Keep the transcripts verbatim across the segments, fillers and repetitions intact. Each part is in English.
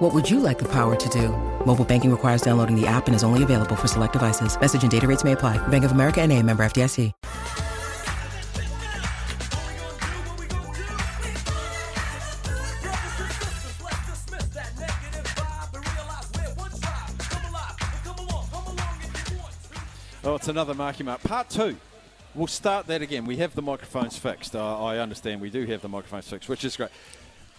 What would you like the power to do? Mobile banking requires downloading the app and is only available for select devices. Message and data rates may apply. Bank of America N A, member F D I C. Oh, it's another Mark Him Up. Part two. We'll start that again. We have the microphones fixed. I, I understand we do have the microphones fixed, which is great.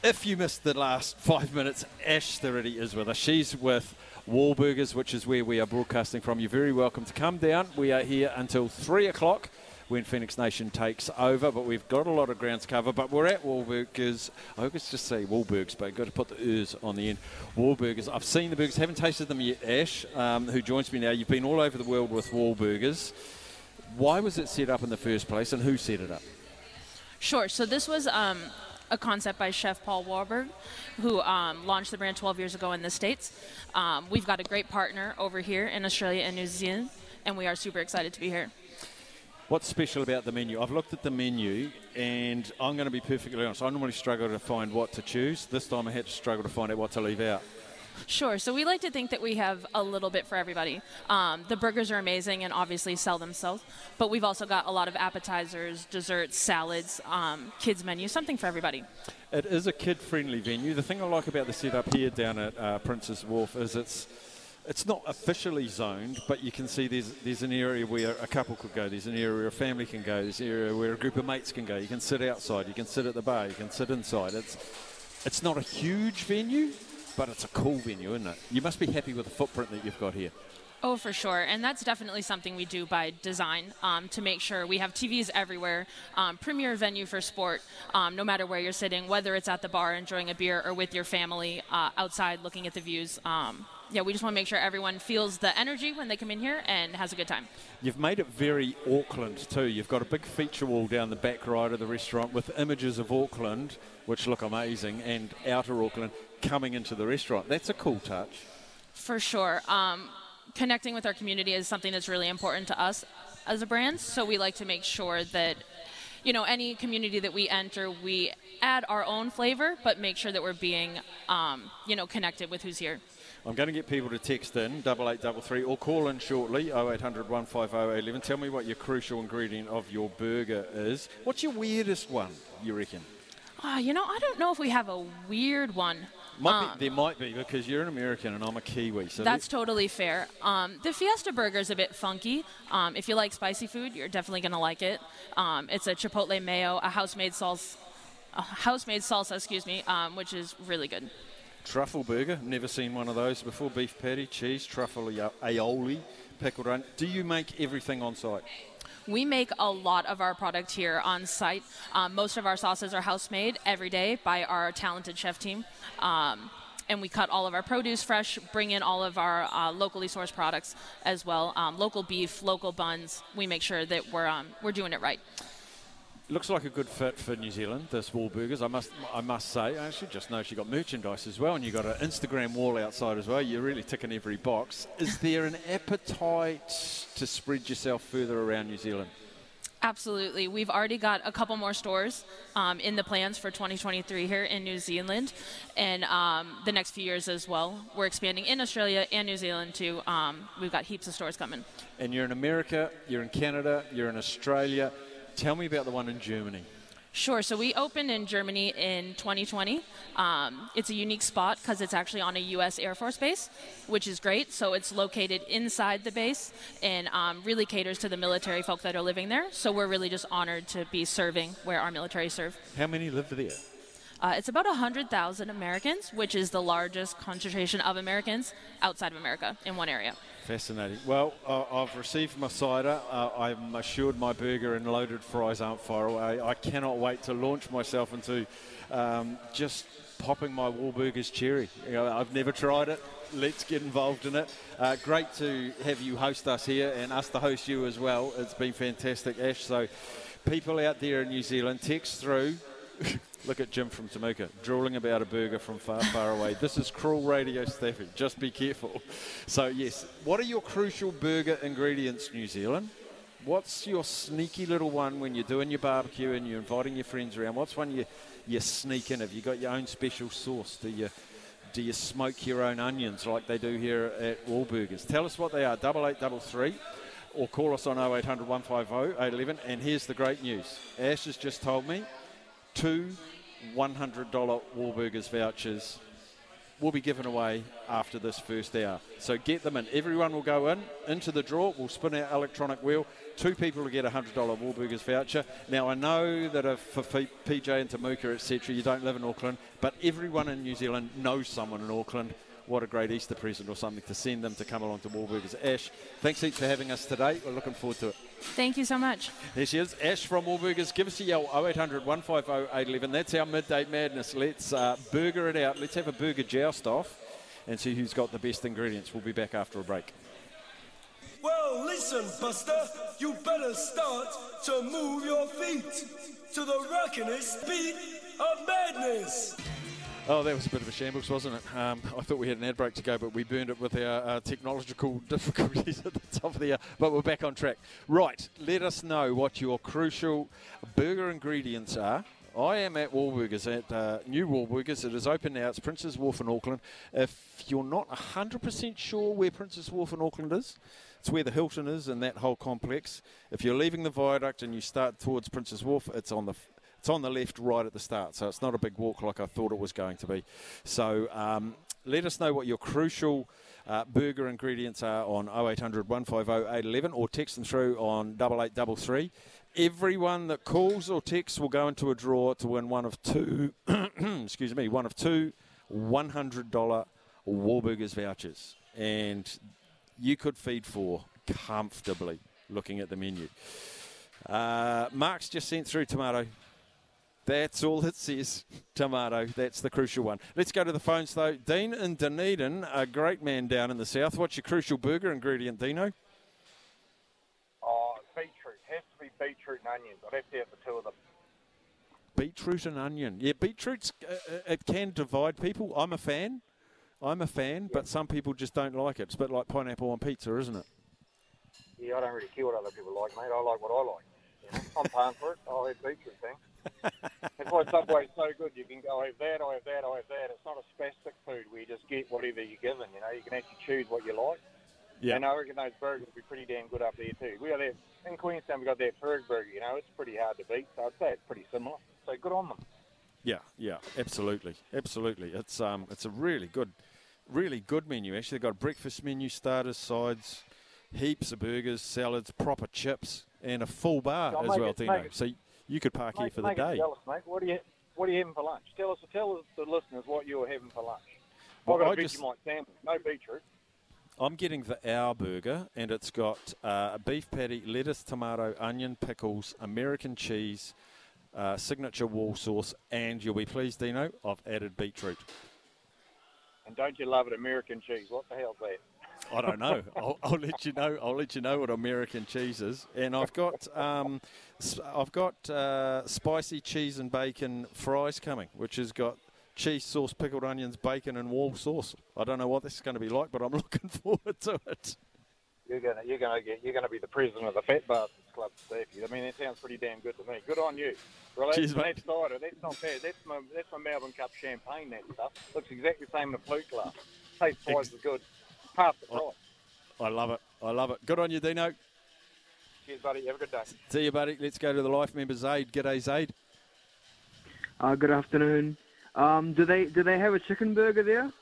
If you missed the last five minutes, Ash Thirity is with us. She's with Wahlburgers, which is where we are broadcasting from. You're very welcome to come down. We are here until three o'clock when Phoenix Nation takes over, but we've got a lot of grounds to cover. But we're at Wahlburgers. I hope it's just say Wahlburgers, but you've got to put the ers on the end. Wahlburgers. I've seen the burgers. Haven't tasted them yet, Ash, um, who joins me now. You've been all over the world with Wahlburgers. Why was it set up in the first place, and who set it up? Sure. So this was... Um a concept by Chef Paul Wahlberg, who um, launched the brand twelve years ago in the States. Um, we've got a great partner over here in Australia and New Zealand, and we are super excited to be here. What's special about the menu? I've looked at the menu, and I'm going to be perfectly honest. I normally struggle to find what to choose. This time I had to struggle to find out what to leave out. Sure. So we like to think that we have a little bit for everybody. Um, the burgers are amazing and obviously sell themselves, but we've also got a lot of appetizers, desserts, salads, um, kids menu, something for everybody. It is a kid-friendly venue. The thing I like about the setup here down at uh, Prince's Wharf is it's it's not officially zoned, but you can see there's there's an area where a couple could go, there's an area where a family can go, there's an area where a group of mates can go. You can sit outside, you can sit at the bar, you can sit inside. It's it's not a huge venue, but it's a cool venue, isn't it? You must be happy with the footprint that you've got here. Oh, for sure. And that's definitely something we do by design, um, to make sure we have T Vs everywhere, um, premier venue for sport, um, no matter where you're sitting, whether it's at the bar enjoying a beer or with your family uh, outside looking at the views. Um, yeah, we just want to make sure everyone feels the energy when they come in here and has a good time. You've made it very Auckland too. You've got a big feature wall down the back right of the restaurant with images of Auckland, which look amazing, and outer Auckland coming into the restaurant. That's a cool touch. For sure. Um, connecting with our community is something that's really important to us as a brand, so we like to make sure that, you know, any community that we enter, we add our own flavor, but make sure that we're being, um, you know, connected with who's here. I'm going to get people to text in, double eight double three, or call in shortly, oh eight hundred, one five oh, eight one one. Tell me what your crucial ingredient of your burger is. What's your weirdest one, you reckon? Uh, you know, I don't know if we have a weird one. Might um, be, there might be, because you're an American and I'm a Kiwi. So that's totally fair. Um, the Fiesta burger is a bit funky. Um, if you like spicy food, you're definitely going to like it. Um, it's a chipotle mayo, a house-made sauce, a house-made salsa, excuse me, um, which is really good. Truffle burger, never seen one of those before. Beef patty, cheese, truffle aioli, pickled onion. Do you make everything on site? We make a lot of our product here on site. Um, most of our sauces are house-made every day by our talented chef team. Um, and we cut all of our produce fresh, bring in all of our uh, locally sourced products as well. Um, local beef, local buns. We make sure that we're um, we're doing it right. Looks like a good fit for New Zealand, this Wahlburgers. I must I must say, I should just know she got merchandise as well, and you got an Instagram wall outside as well. You're really ticking every box. Is there an appetite to spread yourself further around New Zealand? Absolutely. We've already got a couple more stores um, in the plans for twenty twenty-three here in New Zealand, and um, the next few years as well. We're expanding in Australia and New Zealand too. Um, we've got heaps of stores coming. And you're in America, you're in Canada, you're in Australia. Tell me about the one in Germany. Sure. So we opened in Germany in twenty twenty. Um, it's a unique spot because it's actually on a U S Air Force base, which is great. So it's located inside the base and um, really caters to the military folk that are living there. So we're really just honored to be serving where our military serve. How many live there? Uh, it's about one hundred thousand Americans, which is the largest concentration of Americans outside of America in one area. Fascinating. Well, uh, I've received my cider. Uh, I'm assured my burger and loaded fries aren't far away. I cannot wait to launch myself into um, just popping my Wahlburgers cherry. You know, I've never tried it. let's get involved in it. Uh, great to have you host us here and us to host you as well. It's been fantastic, Ash. So people out there in New Zealand, text through. Look at Jim from Temuka, drooling about a burger from far, far away. This is cruel radio staffing. Just be careful. So, yes, what are your crucial burger ingredients, New Zealand? What's your sneaky little one when you're doing your barbecue and you're inviting your friends around? What's one you, you sneak in? Have you got your own special sauce? Do you, do you smoke your own onions like they do here at Wahlburgers? Tell us what they are, double eight double three, or call us on oh eight hundred, one five oh, eight eleven. And here's the great news. Ash has just told me two one hundred dollar Wahlburgers vouchers will be given away after this first hour. So get them in. Everyone will go in, into the draw. We'll spin our electronic wheel. Two people will get a one hundred dollar Wahlburgers voucher. Now, I know that if for P J and Temuka, et cetera, you don't live in Auckland, but everyone in New Zealand knows someone in Auckland. What a great Easter present or something to send them to come along to Wahlburgers. Ash, thanks each for having us today. We're looking forward to it. Thank you so much. There she is, Ash from Wahlburgers. Give us a yell, oh eight hundred, one five oh, eight eleven. That's our midday madness. Let's uh, burger it out. Let's have a burger joust off and see who's got the best ingredients. We'll be back after a break. Well, listen, Buster, you better start to move your feet to the rockin'est beat of madness. Oh, that was a bit of a shambles, wasn't it? Um, I thought we had an ad break to go, but we burned it with our uh, technological difficulties at the top of the hour. But we're back on track. Right, let us know what your crucial burger ingredients are. I am at Wahlburgers, at uh, New Wahlburgers. It is open now. It's Prince's Wharf in Auckland. If you're not one hundred percent sure where Prince's Wharf in Auckland is, it's where the Hilton is and that whole complex. If you're leaving the Viaduct and you start towards Prince's Wharf, it's on the... F It's on the left right at the start, so it's not a big walk like I thought it was going to be. So um, let us know what your crucial uh, burger ingredients are on oh eight hundred, one five oh, eight eleven or text them through on double eight double three. Everyone that calls or texts will go into a draw to win one of two, excuse me, one of two one hundred dollar Wahlburgers vouchers. And you could feed four comfortably looking at the menu. Uh, Mark's just sent through tomato. That's all it says, tomato. That's the crucial one. Let's go to the phones, though. Dean in Dunedin, a great man down in the south. What's your crucial burger ingredient, Dino? Oh, beetroot. It has to be beetroot and onions. I'd have to have the two of them. Beetroot and onion. Yeah, beetroot's, uh, it can divide people. I'm a fan. I'm a fan, yeah. But some people just don't like it. It's a bit like pineapple on pizza, isn't it? Yeah, I don't really care what other people like, mate. I like what I like. You know? I'm paying for it. I'll have beetroot, thanks. That's why Subway's so good. You can go, I have that, I have that, I have that. It's not a spastic food where you just get whatever you're given. You know, you can actually choose what you like. Yeah. And I reckon those burgers will be pretty damn good up there too. We got that in Queenstown. We got that Ferg burger. You know, it's pretty hard to beat. So I'd say it's pretty similar. So good on them. Yeah, yeah, absolutely, absolutely. It's um, it's a really good, really good menu. Actually, they've got a breakfast menu, starters, sides, heaps of burgers, salads, proper chips, and a full bar so as well, Dino. So. You could park mate, here for the day. Jealous, mate. What are you What are you having for lunch? Tell us, tell us the listeners what you're having for lunch. Well, I've got I a Vegemite just, sandwich, no beetroot. I'm getting the Our Burger, and it's got uh, a beef patty, lettuce, tomato, onion, pickles, American cheese, uh, signature wall sauce, and you'll be pleased, Dino, I've added beetroot. And don't you love it, American cheese? What the hell's that? I don't know. I'll, I'll let you know. I'll let you know what American cheese is. And I've got, um, I've got uh, spicy cheese and bacon fries coming, which has got cheese sauce, pickled onions, bacon, and wall sauce. I don't know what this is going to be like, but I'm looking forward to it. You're gonna, you're gonna get, you're gonna be the president of the Fat Bastards Club, Steve. I mean, that sounds pretty damn good to me. Good on you. Relax. Cheers, mate. That's cider. That's not bad. That's my, that's my Melbourne Cup champagne. That stuff looks exactly the same in a flute glass. Tastes twice as good. Half the price. I love it. I love it. Good on you, Dino. Cheers, buddy. Have a good day. See you, buddy. Let's go to the Life Member, Zaid. G'day, Zaid. Uh, good afternoon. Um, do they do they have a chicken burger there?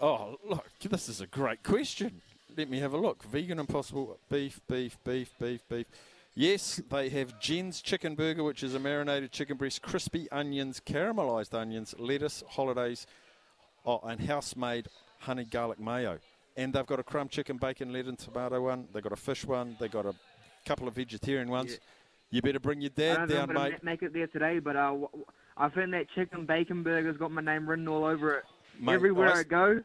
Oh, look, this is a great question. Let me have a look. Vegan Impossible, beef, beef, beef, beef, beef. Yes, they have Jen's Chicken Burger, which is a marinated chicken breast, crispy onions, caramelised onions, lettuce, holidays, oh, and house-made honey garlic mayo. And they've got a crumb chicken, bacon, lead and tomato one. They've got a fish one. They've got a couple of vegetarian ones. Yeah. You better bring your dad I don't down, know, mate. I didn't make it there today, but uh, I've heard that chicken bacon burger's got my name written all over it. Mate, Everywhere I, I go,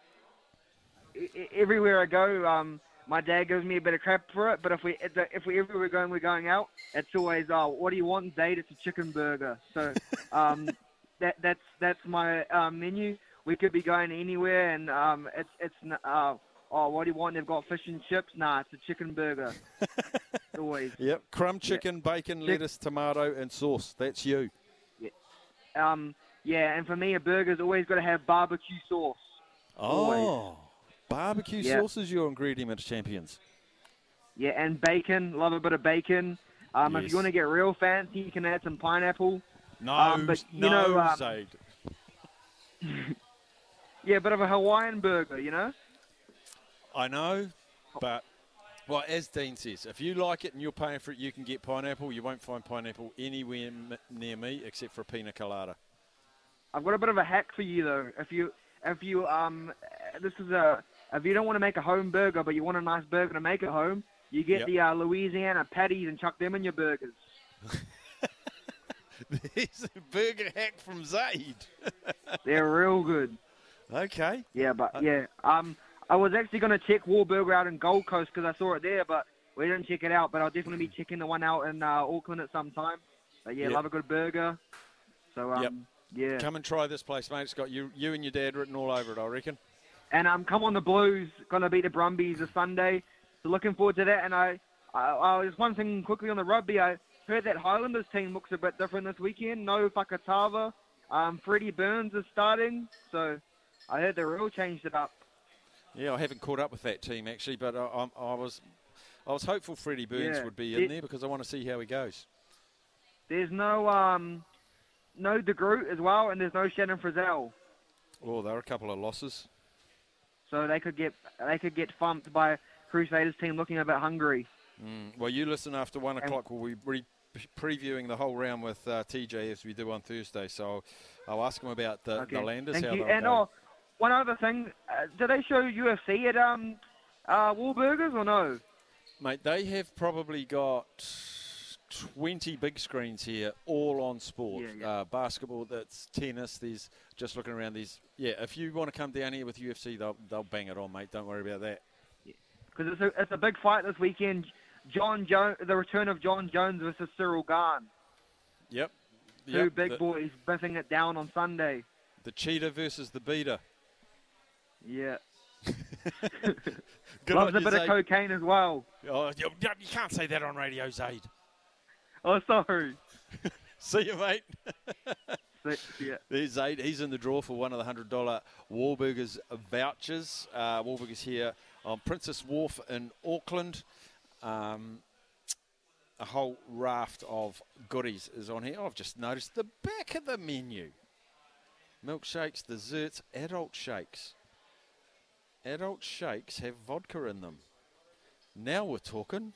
everywhere I go, um, my dad gives me a bit of crap for it. But if we if we ever we're going, we're going out. It's always, oh, what do you want, Dad? It's a chicken burger. So um, that that's that's my uh, menu. We could be going anywhere, and um, it's it's uh, oh, what do you want? They've got fish and chips. Nah, it's a chicken burger. Always. Yep, crumb chicken, yep. bacon, Chick- lettuce, tomato, and sauce. That's you. Yeah. Um. Yeah, and for me, a burger's always got to have barbecue sauce. Oh, always. Barbecue yeah. sauce is your ingredient, champions. Yeah, and bacon. Love a bit of bacon. Um, yes. If you want to get real fancy, you can add some pineapple. No, um, but, you no, know, um, yeah, a bit of a Hawaiian burger, you know? I know, but, well, as Dean says, if you like it and you're paying for it, you can get pineapple. You won't find pineapple anywhere m- near me except for a pina colada. I've got a bit of a hack for you though. If you, if you, um, this is a, if you don't want to make a home burger, but you want a nice burger to make at home, you get yep. the uh, Louisiana patties and chuck them in your burgers. There's a burger hack from Zaid. They're real good. Okay. Yeah, but yeah, um, I was actually going to check Wahlburger out in Gold Coast because I saw it there, but we didn't check it out. But I'll definitely be checking the one out in uh, Auckland at some time. But yeah, yep. love a good burger. So um. Yep. Yeah. Come and try this place, mate. It's got you, you and your dad written all over it, I reckon. And um, come on the Blues. Going to beat the Brumbies this Sunday. So looking forward to that. And I, I, I just one thing quickly on the rugby. I heard that Highlanders team looks a bit different this weekend. No Whakatawa. Um, Freddie Burns is starting. So I heard they real changed it up. Yeah, I haven't caught up with that team actually, but I, I, I was, I was hopeful Freddie Burns yeah. would be in it, there because I want to see how he goes. There's no um. no De Groot as well, and there's no Shannon Frizzell. Oh, there are a couple of losses. So they could get they could get thumped by Crusaders team looking a bit hungry. Mm. Well, you listen after one and o'clock. We'll be re- previewing the whole round with uh, T J as we do on Thursday. So I'll ask him about the, okay. the Landers. Thank how you. And oh, one other thing, uh, do they show U F C at um, uh, Wahlburgers or no? Mate, they have probably got twenty big screens here, all on sport. Yeah, yeah. Uh, basketball, that's tennis. There's just looking around. There's yeah. If you want to come down here with U F C, they'll they'll bang it on, mate. Don't worry about that. Because yeah. it's a it's a big fight this weekend. John Jones, the return of John Jones versus Cyril Garn. Yep. Two yep. big the, boys biffing it down on Sunday. The cheetah versus the beater. Yeah. Loves a bit Zaid. Of cocaine as well. Oh, you, you can't say that on radio, Zaid. Oh, sorry. See you, mate. See, yeah. There's Zaid. He's in the draw for one of the one hundred dollars Wahlburgers vouchers. Uh, Wahlburgers here on Prince's Wharf in Auckland. Um, a whole raft of goodies is on here. Oh, I've just noticed the back of the menu. Milkshakes, desserts, adult shakes. Adult shakes have vodka in them. Now we're talking.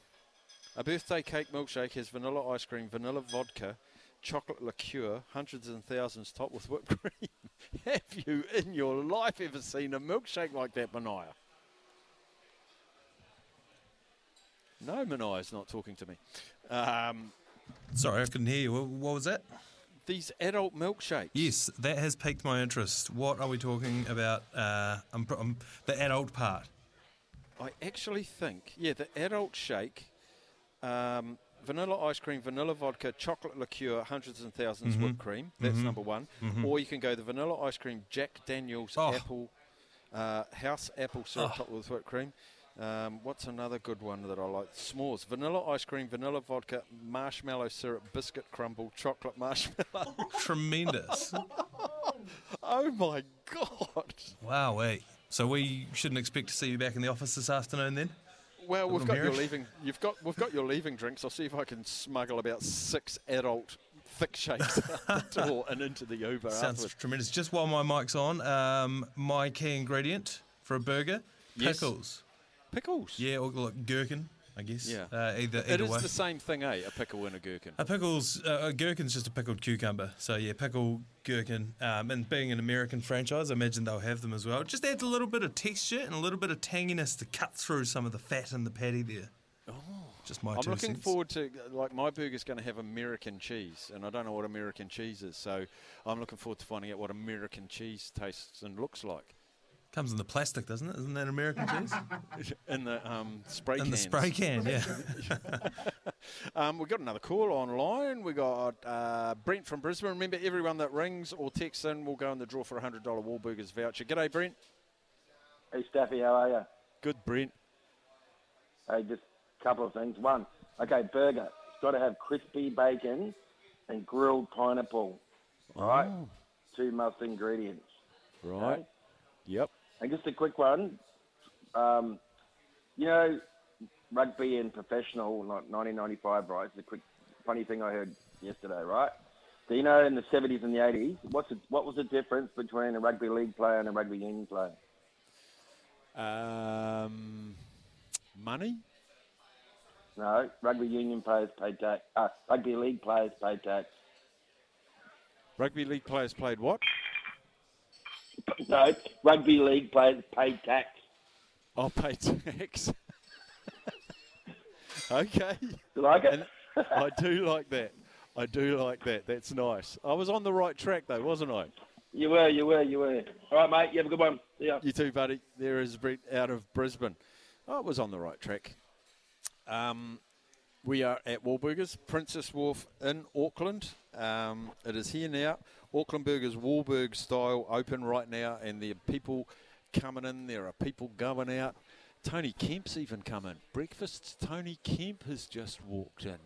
A birthday cake milkshake has vanilla ice cream, vanilla vodka, chocolate liqueur, hundreds and thousands topped with whipped cream. Have you in your life ever seen a milkshake like that, Manaya? No, Manaya's not talking to me. Um, Sorry, I couldn't hear you. What was that? These adult milkshakes. Yes, that has piqued my interest. What are we talking about? Uh, I'm, I'm, the adult part. I actually think, yeah, the adult shake... Um, vanilla ice cream, vanilla vodka, chocolate liqueur, hundreds and thousands mm-hmm. whipped cream. That's mm-hmm. number one. Mm-hmm. Or you can go the vanilla ice cream, Jack Daniels oh. apple, uh, house apple syrup oh. topped with whipped cream. Um, what's another good one that I like? S'mores. Vanilla ice cream, vanilla vodka, marshmallow syrup, biscuit crumble, chocolate marshmallow. Tremendous. Oh my God. Wow, hey. So we shouldn't expect to see you back in the office this afternoon then? Well, we've got your leaving. You've got we've got your leaving drinks. I'll see if I can smuggle about six adult thick shakes out the door and into the Uber. Sounds afterwards. Tremendous. Just while my mic's on, um, my key ingredient for a burger: pickles. Yes. Pickles. Yeah, or like gherkin, I guess. Yeah. Uh, either either it is way. The same thing, eh? A pickle and a gherkin. A pickle's uh, a gherkin's just a pickled cucumber. So yeah, pickle, gherkin, um, and being an American franchise, I imagine they'll have them as well. It just adds a little bit of texture and a little bit of tanginess to cut through some of the fat in the patty there. Oh, just my. I'm two looking cents. forward to like my burger's going to have American cheese, and I don't know what American cheese is, so I'm looking forward to finding out what American cheese tastes and looks like. Comes in the plastic, doesn't it? Isn't that American cheese? In the um, spray can. In cans. The spray can, yeah. um, we've got another call online. We've got uh, Brent from Brisbane. Remember, everyone that rings or texts in will go in the draw for a one hundred dollars Wahlburgers voucher. G'day, Brent. Hey, Staffy, how are you? Good, Brent. Hey, just a couple of things. One, okay, burger. It's got to have crispy bacon and grilled pineapple, right? Oh. Two must ingredients. Right. Okay? Yep. And just a quick one, um, you know, rugby and professional, like nineteen ninety-five, right? It's a quick, funny thing I heard yesterday, right? So, you know, in the seventies and the eighties, what's the, what was the difference between a rugby league player and a rugby union player? Um, money? No, rugby union players paid tax. Uh, rugby league players paid tax. Rugby league players played what? No, rugby league players pay tax. Oh, pay tax. Okay. You like it? And I do like that. I do like that. That's nice. I was on the right track, though, wasn't I? You were, you were, you were. All right, mate, you have a good one. See ya. You too, buddy. There is Brett out of Brisbane. I was on the right track. Um, we are at Wahlburgers, Prince's Wharf in Auckland. Um, it is here now. Auckland Burgers, Wahlburg style, open right now, and there are people coming in. There are people going out. Tony Kemp's even come in. Breakfast's Tony Kemp has just walked in.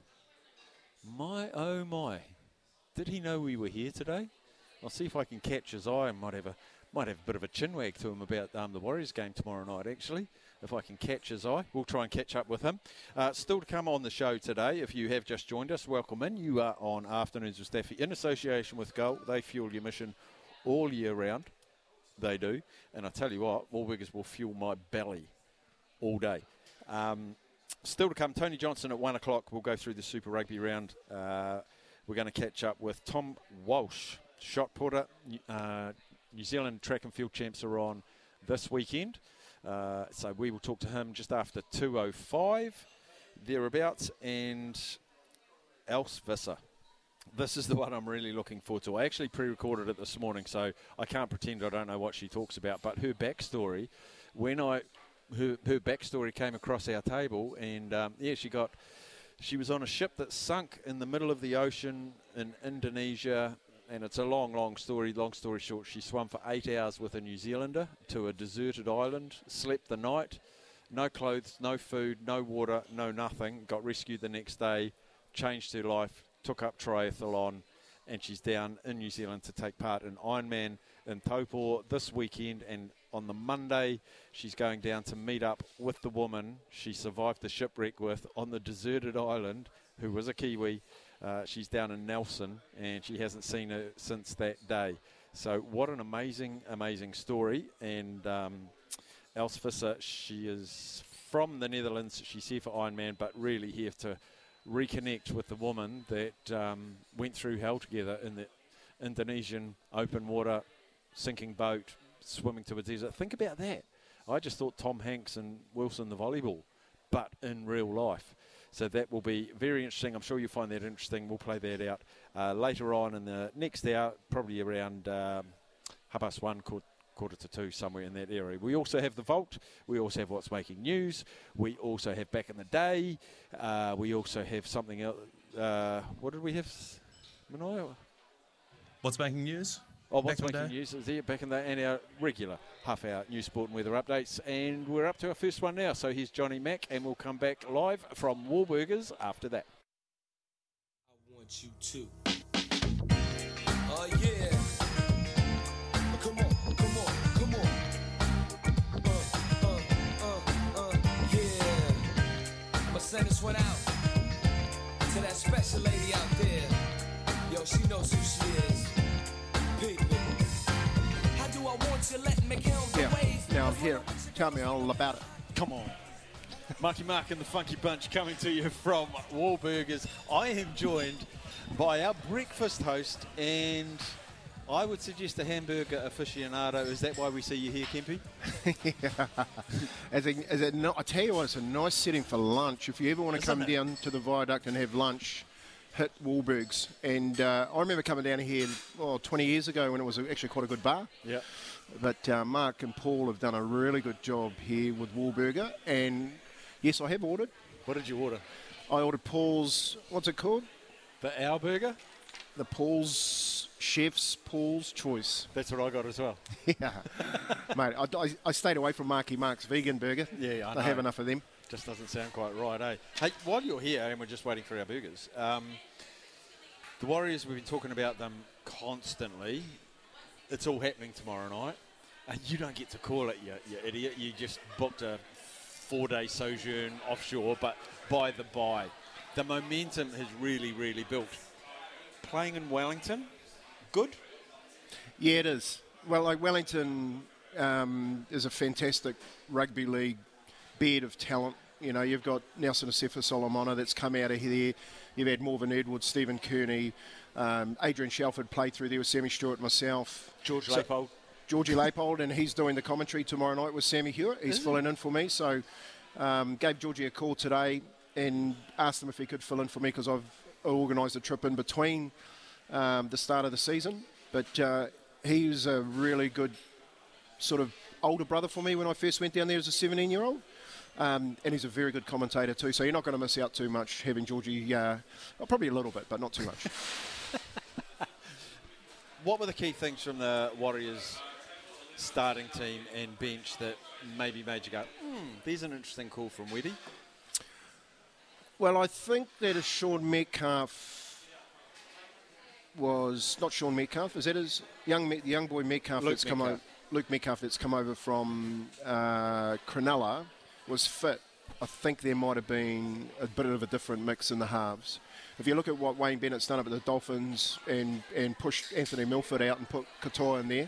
My, oh, my. Did he know we were here today? I'll see if I can catch his eye. I might have a, might have a bit of a chinwag to him about um, the Warriors game tomorrow night, actually. If I can catch his eye, we'll try and catch up with him. Uh, still to come on the show today, if you have just joined us, welcome in. You are on Afternoons with Staffy in association with Goal. They fuel your mission all year round. They do. And I tell you what, Wahlburgers will fuel my belly all day. Um, still to come, Tony Johnson at one o'clock. We'll go through the Super Rugby round. Uh, we're going to catch up with Tom Walsh, shot putter. Uh, New Zealand track and field champs are on this weekend. Uh, so we will talk to him just after two oh five, thereabouts, and Els Visser. This is the one I'm really looking forward to. I actually pre-recorded it this morning, so I can't pretend I don't know what she talks about. But her backstory, when I her, her backstory came across our table, and um, yeah, she got she was on a ship that sunk in the middle of the ocean in Indonesia. And it's a long, long story. Long story short, she swam for eight hours with a New Zealander to a deserted island, slept the night, no clothes, no food, no water, no nothing, got rescued the next day, changed her life, took up triathlon, and she's down in New Zealand to take part in Ironman in Taupō this weekend. And on the Monday, she's going down to meet up with the woman she survived the shipwreck with on the deserted island, who was a Kiwi. Uh, she's down in Nelson, and she hasn't seen her since that day. So what an amazing, amazing story. And um, Els Visser, she is from the Netherlands. She's here for Ironman, but really here to reconnect with the woman that um, went through hell together in the Indonesian open water, sinking boat, swimming to a desert. Think about that. I just thought Tom Hanks and Wilson the volleyball, but in real life. So that will be very interesting. I'm sure you'll find that interesting. We'll play that out uh, later on in the next hour, probably around um, half past one, quarter, quarter to two, somewhere in that area. We also have The Vault. We also have What's Making News. We also have Back in the Day. Uh, we also have something else. Uh, what did we have, Manoa? What's Making News? Oh, What's Making News is there, Back in the Day, and our regular half-hour news, sport and weather updates. And we're up to our first one now. So here's Johnny Mack, and we'll come back live from Wahlburgers after that. I want you to. Oh, yeah. Come on, come on, come on. Uh, uh, uh, uh, yeah. I'ma send this one out to that special lady out there. Yo, she knows who she is. Yeah, now I'm here. Tell me all about it. Come on. Marky Mark and the Funky Bunch coming to you from Wahlburgers. I am joined by our breakfast host, and I would suggest a hamburger aficionado. Is that why we see you here, Kempy? Yeah. As a, as a no, I tell you what, it's a nice setting for lunch. If you ever want to come it? down to the Viaduct and have lunch, hit Wahlburgers. And uh, I remember coming down here well, twenty years ago when it was actually quite a good bar. Yeah. But uh, Mark and Paul have done a really good job here with Wahlburger. And yes, I have ordered. What did you order? I ordered Paul's, what's it called? The Our Burger? The Paul's, Chef's Paul's Choice. That's what I got as well. Yeah. Mate, I, I, I stayed away from Marky Mark's vegan burger. Yeah, I know. I have enough of them. Just doesn't sound quite right, eh? Hey, while you're here, and we're just waiting for our burgers, um, the Warriors, we've been talking about them constantly. It's all happening tomorrow night. And you don't get to call it, you, you idiot. You just booked a four-day sojourn offshore, but by the by, the momentum has really, really built. Playing in Wellington, good? Yeah, it is. Well, like Wellington um, is a fantastic rugby league bed of talent. You know, you've got Nelson Asefa Solomona that's come out of here. You've had Morven Edwards, Stephen Kearney, um, Adrian Shelford played through there with Sammy Stewart, myself. George so, Leipold. Georgie Leipold, and he's doing the commentary tomorrow night with Sammy Hewitt. He's Isn't filling it? in for me. So um, gave Georgie a call today and asked him if he could fill in for me because I've organised a trip in between um, the start of the season. But uh, he's a really good sort of older brother for me when I first went down there as a seventeen-year-old. Um, and he's a very good commentator too, so you're not going to miss out too much having Georgie, uh, well, probably a little bit, but not too much. What were the key things from the Warriors starting team and bench that maybe made you go, hmm, there's an interesting call from Weddy? Well, I think that is Shaun Metcalf was, not Shaun Metcalf, is that his young, the young boy Metcalf Luke that's Metcalf. come over, Luke Metcalf that's come over from uh, Cronulla, was fit. I think there might have been a bit of a different mix in the halves. If you look at what Wayne Bennett's done up at the Dolphins and, and pushed Anthony Milford out and put Katoa in there,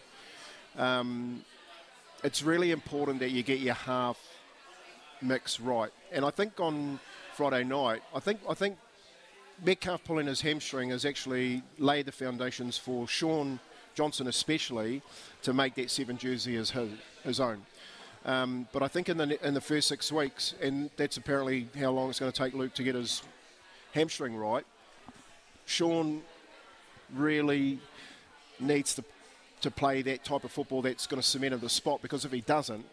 um, it's really important that you get your half mix right. And I think on Friday night, I think I think Metcalf pulling his hamstring has actually laid the foundations for Shaun Johnson especially to make that seven jersey his, his own. Um, but I think in the in the first six weeks, and that's apparently how long it's going to take Luke to get his hamstring right, Shaun really needs to to play that type of football that's going to cement him the spot, because if he doesn't,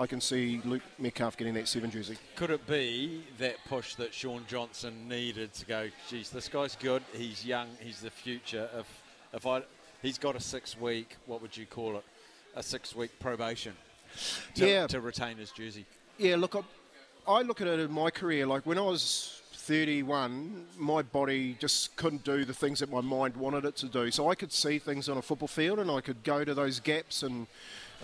I can see Luke Metcalf getting that seven jersey. Could it be that push that Shaun Johnson needed to go, geez, this guy's good, he's young, he's the future. If if I he's got a six-week, what would you call it, a six-week probation. To, yeah. to retain his jersey. Yeah, look, I, I look at it in my career, like when I was thirty-one, my body just couldn't do the things that my mind wanted it to do. So I could see things on a football field and I could go to those gaps, and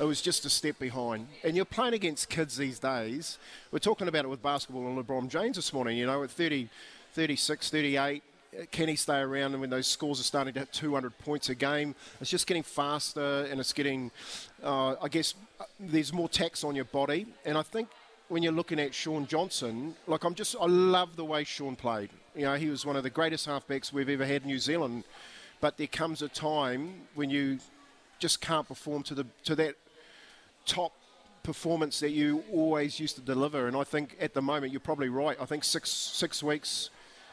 it was just a step behind. And you're playing against kids these days. We're talking about it with basketball and LeBron James this morning, you know, at thirty, thirty-six, thirty-eight, can he stay around? And when those scores are starting to hit two hundred points a game, it's just getting faster, and it's getting, uh, I guess, there's more tax on your body. And I think when you're looking at Shaun Johnson, like I'm just, I love the way Shaun played. You know, he was one of the greatest halfbacks we've ever had in New Zealand. But there comes a time when you just can't perform to the to that top performance that you always used to deliver. And I think at the moment, you're probably right. I think six six weeks.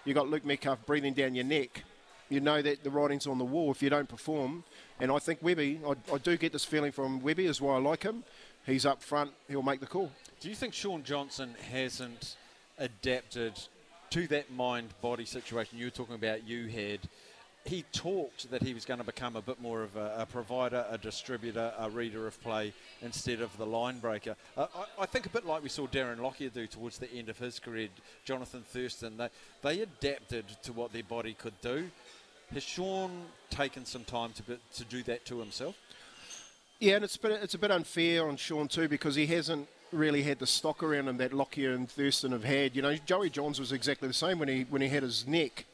You got Luke Metcalf breathing down your neck. You know that the writing's on the wall if you don't perform. And I think Webby, I, I do get this feeling from Webby, is why I like him. He's up front, he'll make the call. Do you think Shaun Johnson hasn't adapted to that mind-body situation you were talking about you had? He talked that he was going to become a bit more of a, a provider, a distributor, a reader of play, instead of the line breaker. Uh, I, I think a bit like we saw Darren Lockyer do towards the end of his career, Jonathan Thurston, they, they adapted to what their body could do. Has Shaun taken some time to be, to do that to himself? Yeah, and it's, been, it's a bit unfair on Shaun too, because he hasn't really had the stock around him that Lockyer and Thurston have had. You know, Joey Johns was exactly the same when he when he had his neck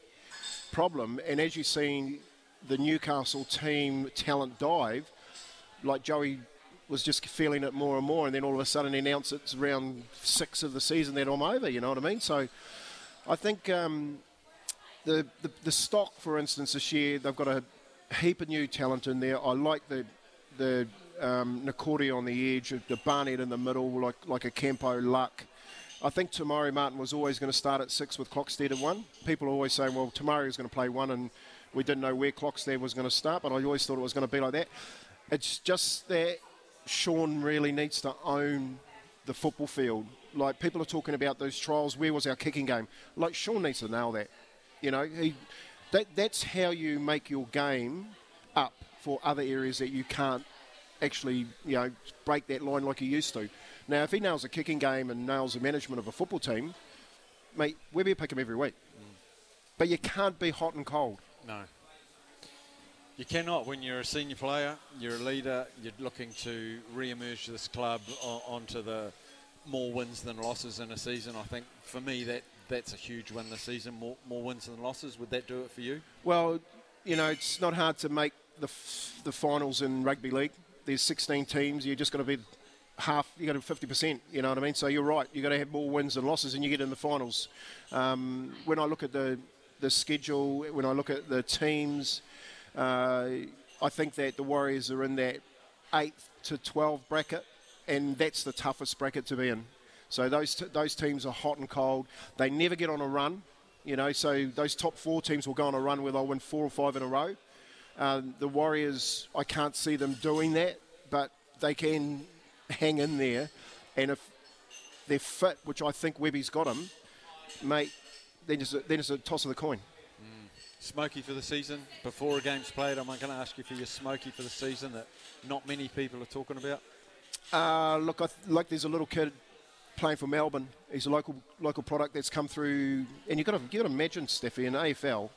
problem, and as you've seen the Newcastle team talent dive, like Joey was just feeling it more and more, and then all of a sudden announced it's round six of the season that I'm over, you know what I mean? So I think um, the, the the stock, for instance, this year, they've got a heap of new talent in there. I like the the um, Nacori on the edge, the Barnett in the middle, like, like a Campo Luck. I think Tamari Martin was always going to start at six with Clockstead at one. People are always saying, well, Tamari was going to play one, and we didn't know where Clockstead was going to start, but I always thought it was going to be like that. It's just that Shaun really needs to own the football field. Like, people are talking about those trials. Where was our kicking game? Like, Shaun needs to nail that. You know, he, that that's how you make your game up for other areas that you can't actually, you know, break that line like he used to. Now, if he nails a kicking game and nails the management of a football team, mate, we'll be picking him every week. Mm. But you can't be hot and cold. No. You cannot. When you're a senior player, you're a leader, you're looking to re-emerge this club o- onto the more wins than losses in a season. I think, for me, that that's a huge win this season, more, more wins than losses. Would that do it for you? Well, you know, it's not hard to make the f- the finals in rugby league. There's sixteen teams. You're just going to be half, you got to fifty percent, you know what I mean? So you're right, you got to have more wins than losses and you get in the finals. Um, when I look at the, the schedule, when I look at the teams, uh, I think that the Warriors are in that eighth to twelve bracket, and that's the toughest bracket to be in. So those t- those teams are hot and cold. They never get on a run, you know, so those top four teams will go on a run where they'll win four or five in a row. Um, the Warriors, I can't see them doing that, but they can hang in there, and if they're fit, which I think Webby's got him, mate, then it's a, then it's a toss of the coin. Mm. Smoky for the season. Before a game's played, I'm going to ask you for your smoky for the season that not many people are talking about. Uh, look, I th- like there's a little kid playing for Melbourne. He's a local local product that's come through, and you've got to, you've got to imagine, Steffi, in A F L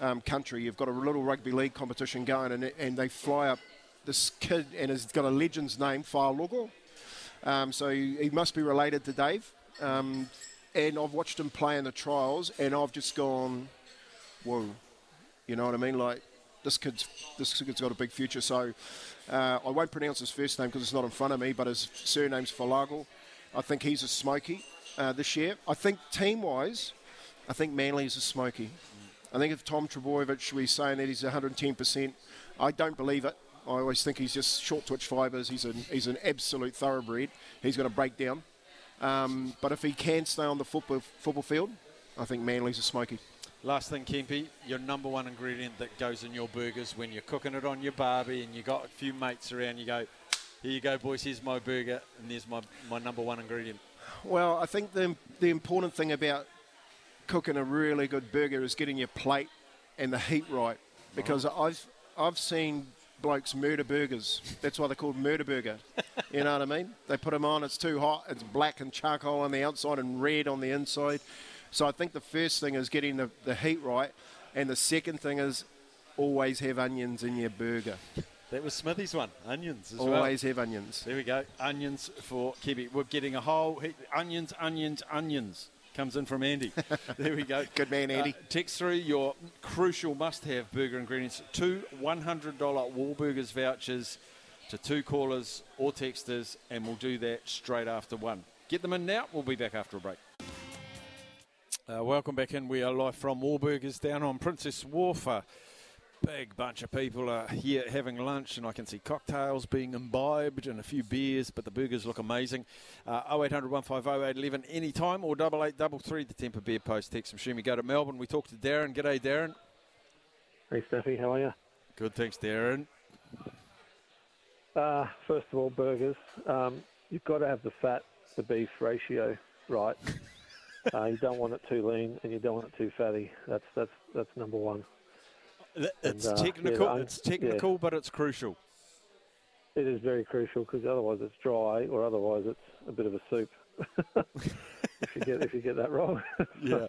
um, country, you've got a little rugby league competition going, and and they fly up this kid, and has got a legend's name, Falago. Um, so he, he must be related to Dave. Um, and I've watched him play in the trials, and I've just gone, whoa. You know what I mean? Like, this kid's, this kid's got a big future. So uh, I won't pronounce his first name because it's not in front of me, but his surname's Falago. I think he's a smoky uh, this year. I think team-wise, I think Manly's a smoky. Mm. I think if Tom Trebojevic was saying that he's one hundred ten percent, I don't believe it. I always think he's just short twitch fibres. He's an he's an absolute thoroughbred. He's going to break down. Um, but if he can stay on the football football field, I think Manly's a smoky. Last thing, Kempe, your number one ingredient that goes in your burgers when you're cooking it on your barbie and you got a few mates around, you go, here you go, boys, here's my burger and there's my, my number one ingredient. Well, I think the the important thing about cooking a really good burger is getting your plate and the heat right, because oh. I've I've seen blokes murder burgers. That's why they're called murder burger. You know what I mean? They put them on, it's too hot, it's black and charcoal on the outside and red on the inside. So I think the first thing is getting the, the heat right, and the second thing is always have onions in your burger. That was Smithy's one, onions as always well. Always have onions. There we go, onions for Kebby. We're getting a whole heat, onions, onions, onions. Comes in from Andy. There we go. Good man, Andy. Uh, text through your crucial must-have burger ingredients. Two one hundred dollars Wahlburgers vouchers to two callers or texters, and we'll do that straight after one. Get them in now. We'll be back after a break. Uh, welcome back in. We are live from Wahlburgers down on Prince's Wharf. A big bunch of people are here having lunch, and I can see cocktails being imbibed and a few beers, but the burgers look amazing. Uh, oh eight hundred, one five oh, eight eleven anytime, or double eight double three, the Temper Beer Post. Text from Shumi. Go to Melbourne. We talk to Darren. G'day, Darren. Hey, Steffi. How are you? Good, thanks, Darren. Uh, first of all, burgers. Um, you've got to have the fat to beef ratio right. uh, you don't want it too lean, and you don't want it too fatty. That's that's that's number one. It's and, uh, technical, yeah, it's technical, yeah. But it's crucial. It is very crucial, because otherwise it's dry, or otherwise it's a bit of a soup. if you get if you get that wrong, yeah. so,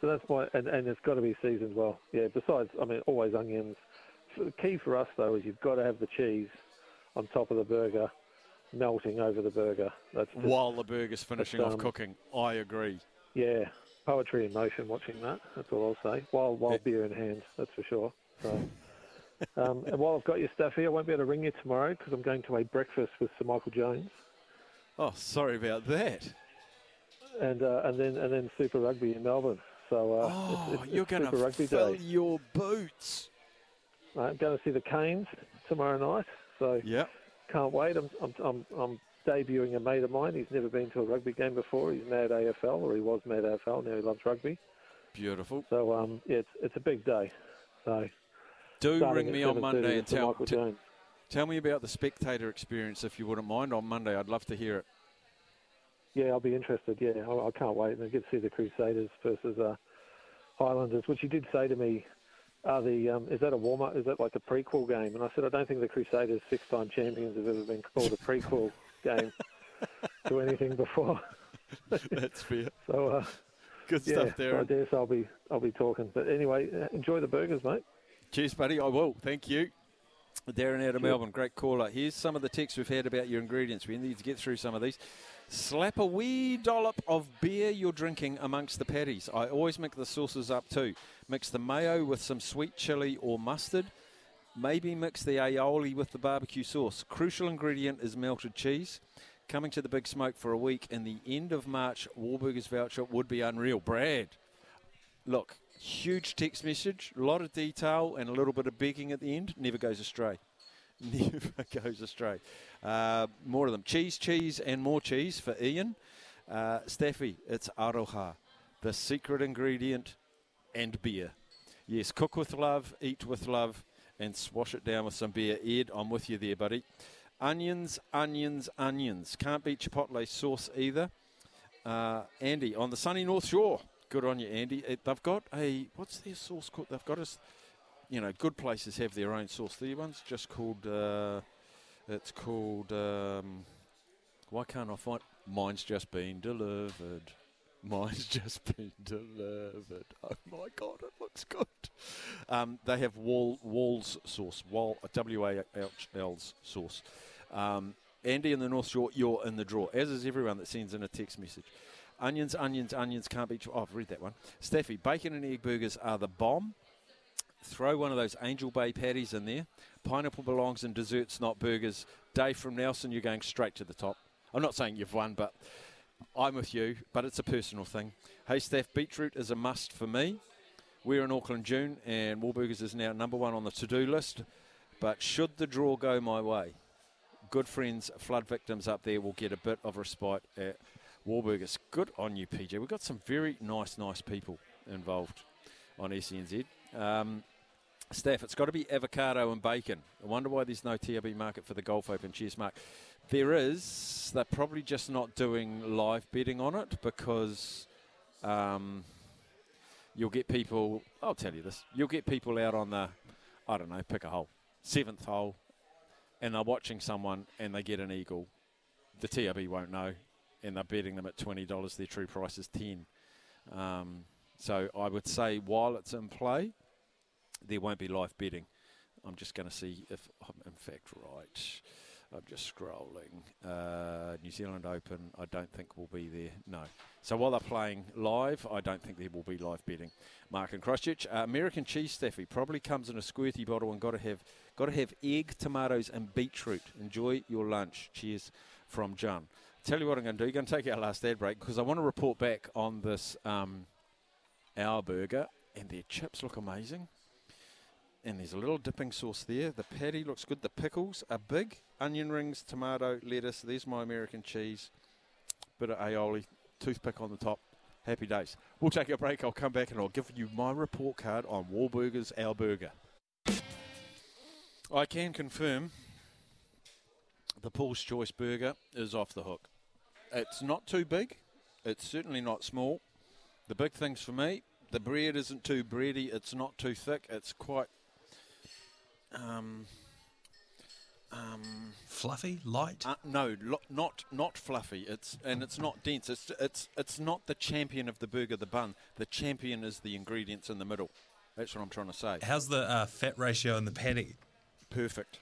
so that's why, and, and it's got to be seasoned well. Yeah. Besides, I mean, always onions. So the key for us though is you've got to have the cheese on top of the burger, melting over the burger. That's just, while the burger's finishing off um, cooking. I agree. Yeah. Poetry in motion watching that, that's all I'll say. While while yeah. beer in hand, that's for sure. So, um, and while I've got you, Staffy, I won't be able to ring you tomorrow because I'm going to a breakfast with Sir Michael Jones. Oh, sorry about that. And uh, and then and then Super Rugby in Melbourne. So, uh, oh, it's, it's, you're going to fill day. Your boots. I'm going to see the Canes tomorrow night. So yeah, can't wait. I'm I'm I'm. I'm debuting a mate of mine. He's never been to a rugby game before. He's mad A F L, or he was mad A F L. Now he loves rugby. Beautiful. So um, yeah, it's it's a big day. So do ring me on Monday and tell t- Tell me about the spectator experience, if you wouldn't mind, on Monday. I'd love to hear it. Yeah, I'll be interested. Yeah, I, I can't wait. And I get to see the Crusaders versus uh, Highlanders, which you did say to me, are the um, is that a warm-up? Is that like a prequel game? And I said, I don't think the Crusaders, six-time champions, have ever been called a prequel game to anything before. That's fair. So, uh, good yeah, stuff there. So I dare say I'll be, I'll be talking. But anyway, enjoy the burgers, mate. Cheers, buddy. I will. Thank you. Darren out of Melbourne, great caller. Here's some of the texts we've had about your ingredients. We need to get through some of these. Slap a wee dollop of beer you're drinking amongst the patties. I always mix the sauces up too. Mix the mayo with some sweet chilli or mustard. Maybe mix the aioli with the barbecue sauce. Crucial ingredient is melted cheese. Coming to the Big Smoke for a week in the end of March, Wahlburgers voucher would be unreal. Brad, look. Huge text message, a lot of detail and a little bit of begging at the end. Never goes astray. Never goes astray. Uh, more of them. Cheese, cheese and more cheese for Ian. Uh, Staffy, it's aroha, the secret ingredient, and beer. Yes, cook with love, eat with love, and swash it down with some beer. Ed, I'm with you there, buddy. Onions, onions, onions. Can't beat chipotle sauce either. Uh, Andy, on the sunny North Shore. Good on you, Andy. It, they've got a, what's their sauce called? They've got a, you know, good places have their own sauce. The one's just called, uh, it's called, um, why can't I find, mine's just been delivered. Mine's just been delivered. Oh, my God, it looks good. Um, they have Wall, Walls sauce, Wall, W A L S sauce. Um, Andy in the North Shore, you're in the draw, as is everyone that sends in a text message. Onions, onions, onions, can't be... Oh, I've read that one. Staffy, bacon and egg burgers are the bomb. Throw one of those Angel Bay patties in there. Pineapple belongs in desserts, not burgers. Dave from Nelson, you're going straight to the top. I'm not saying you've won, but I'm with you, but it's a personal thing. Hey, Staff, beetroot is a must for me. We're in Auckland June, and Wahlburgers is now number one on the to-do list. But should the draw go my way, good friends, flood victims up there will get a bit of respite at Wahlburgers. Good on you, P J. We've got some very nice, nice people involved on S N Z. Um, Staff, it's got to be avocado and bacon. I wonder why there's no T R B market for the Golf Open. Cheers, Mark. There is. They're probably just not doing live betting on it because um, you'll get people, I'll tell you this, you'll get people out on the, I don't know, pick a hole, seventh hole, and they're watching someone and they get an eagle. The T R B won't know. And they're betting them at twenty dollars. Their true price is ten dollars. Um, so I would say while it's in play, there won't be live betting. I'm just going to see if I'm in fact right. I'm just scrolling. Uh, New Zealand Open, I don't think will be there. No. So while they're playing live, I don't think there will be live betting. Mark in Christchurch. Uh, American cheese, Staffy, probably comes in a squirty bottle and got to have got to have egg, tomatoes and beetroot. Enjoy your lunch. Cheers from John. Tell you what I'm going to do. You're going to take our last ad break because I want to report back on this um, our burger, and their chips look amazing. And there's a little dipping sauce there. The patty looks good. The pickles are big. Onion rings, tomato, lettuce. There's my American cheese. Bit of aioli. Toothpick on the top. Happy days. We'll take a break. I'll come back and I'll give you my report card on Wahlburgers, our burger. I can confirm the Paul's Choice burger is off the hook. It's not too big. It's certainly not small. The big things for me, the bread isn't too bready. It's not too thick. It's quite um, um, fluffy, light. Uh, no, lo- not not fluffy. It's and it's not dense. It's it's it's not the champion of the burger, the bun. The champion is the ingredients in the middle. That's what I'm trying to say. How's the uh, fat ratio in the patty? Perfect.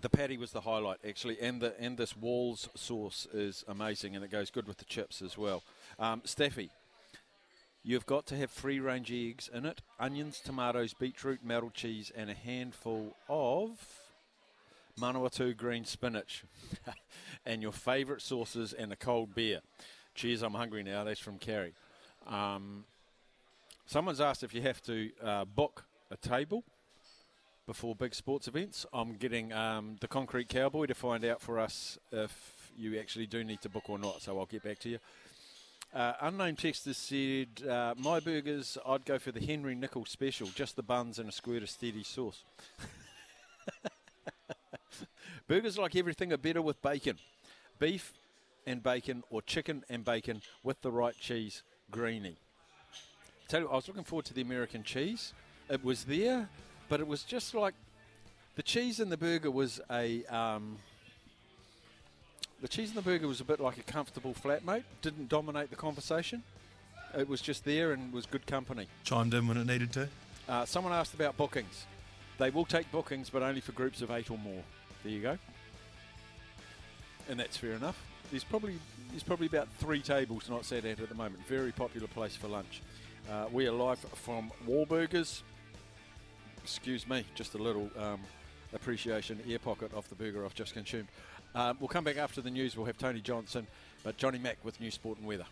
The patty was the highlight, actually, and the and this Walls sauce is amazing, and it goes good with the chips as well. Um, Staffy, you've got to have free-range eggs in it, onions, tomatoes, beetroot, melted cheese, and a handful of Manawatu green spinach, and your favourite sauces and a cold beer. Cheers, I'm hungry now. That's from Carrie. Um, someone's asked if you have to uh, book a table before big sports events. I'm getting um, the Concrete Cowboy to find out for us if you actually do need to book or not, so I'll get back to you. Uh, unnamed texter said, uh, my burgers, I'd go for the Henry Nicol special, just the buns and a squirt of steady sauce. Burgers, like everything, are better with bacon. Beef and bacon, or chicken and bacon with the right cheese, greenie. Tell you what, I was looking forward to the American cheese. It was there, but it was just like the cheese in the burger was a... Um, the cheese in the burger was a bit like a comfortable flatmate. Didn't dominate the conversation. It was just there and was good company. Chimed in when it needed to. Uh, someone asked about bookings. They will take bookings, but only for groups of eight or more. There you go. And that's fair enough. There's probably there's probably about three tables not sat at at the moment. Very popular place for lunch. Uh, we are live from Wahlburgers. Excuse me, just a little um, appreciation ear pocket off the burger I've just consumed. Um, we'll come back after the news. We'll have Tony Johnson, but Johnny Mack with New Sport and Weather.